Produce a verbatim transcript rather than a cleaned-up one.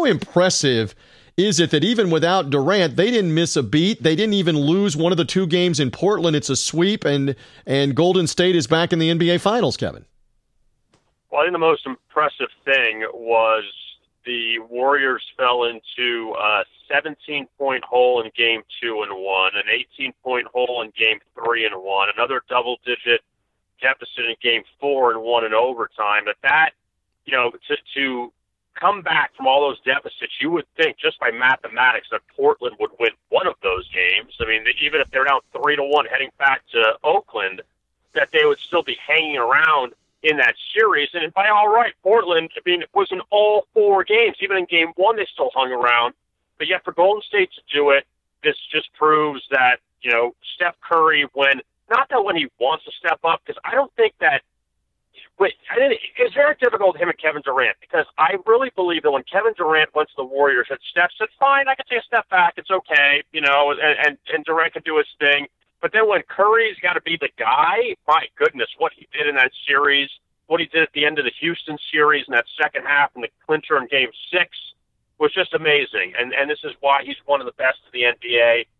How impressive is it that even without Durant, they didn't miss a beat? They didn't even lose one of the two games in Portland. It's a sweep, and and Golden State is back in the N B A Finals, Kevin. Well, I think the most impressive thing was the Warriors fell into a seventeen-point hole in Game two and one, an eighteen-point hole in Game three and one, another double-digit deficit in Game four and one in overtime. But that, you know, to to come back from all those deficits, you would think just by mathematics that Portland would win one of those games. I mean, even if they're down three to one heading back to Oakland, that they would still be hanging around in that series. And by all right, Portland, I mean, was in all four games. Even in Game one, they still hung around. But yet for Golden State to do it, this just proves that, you know, Steph Curry, when not that when he wants to step up, because I don't think that Wait, I didn't, it was very difficult with him and Kevin Durant, because I really believe that when Kevin Durant went to the Warriors, and Steph said, fine, I can take a step back, it's okay, you know, and, and, and Durant can do his thing. But then when Curry's got to be the guy, my goodness, what he did in that series, what he did at the end of the Houston series in that second half and the clincher in Game six was just amazing. And, and this is why he's one of the best in the N B A.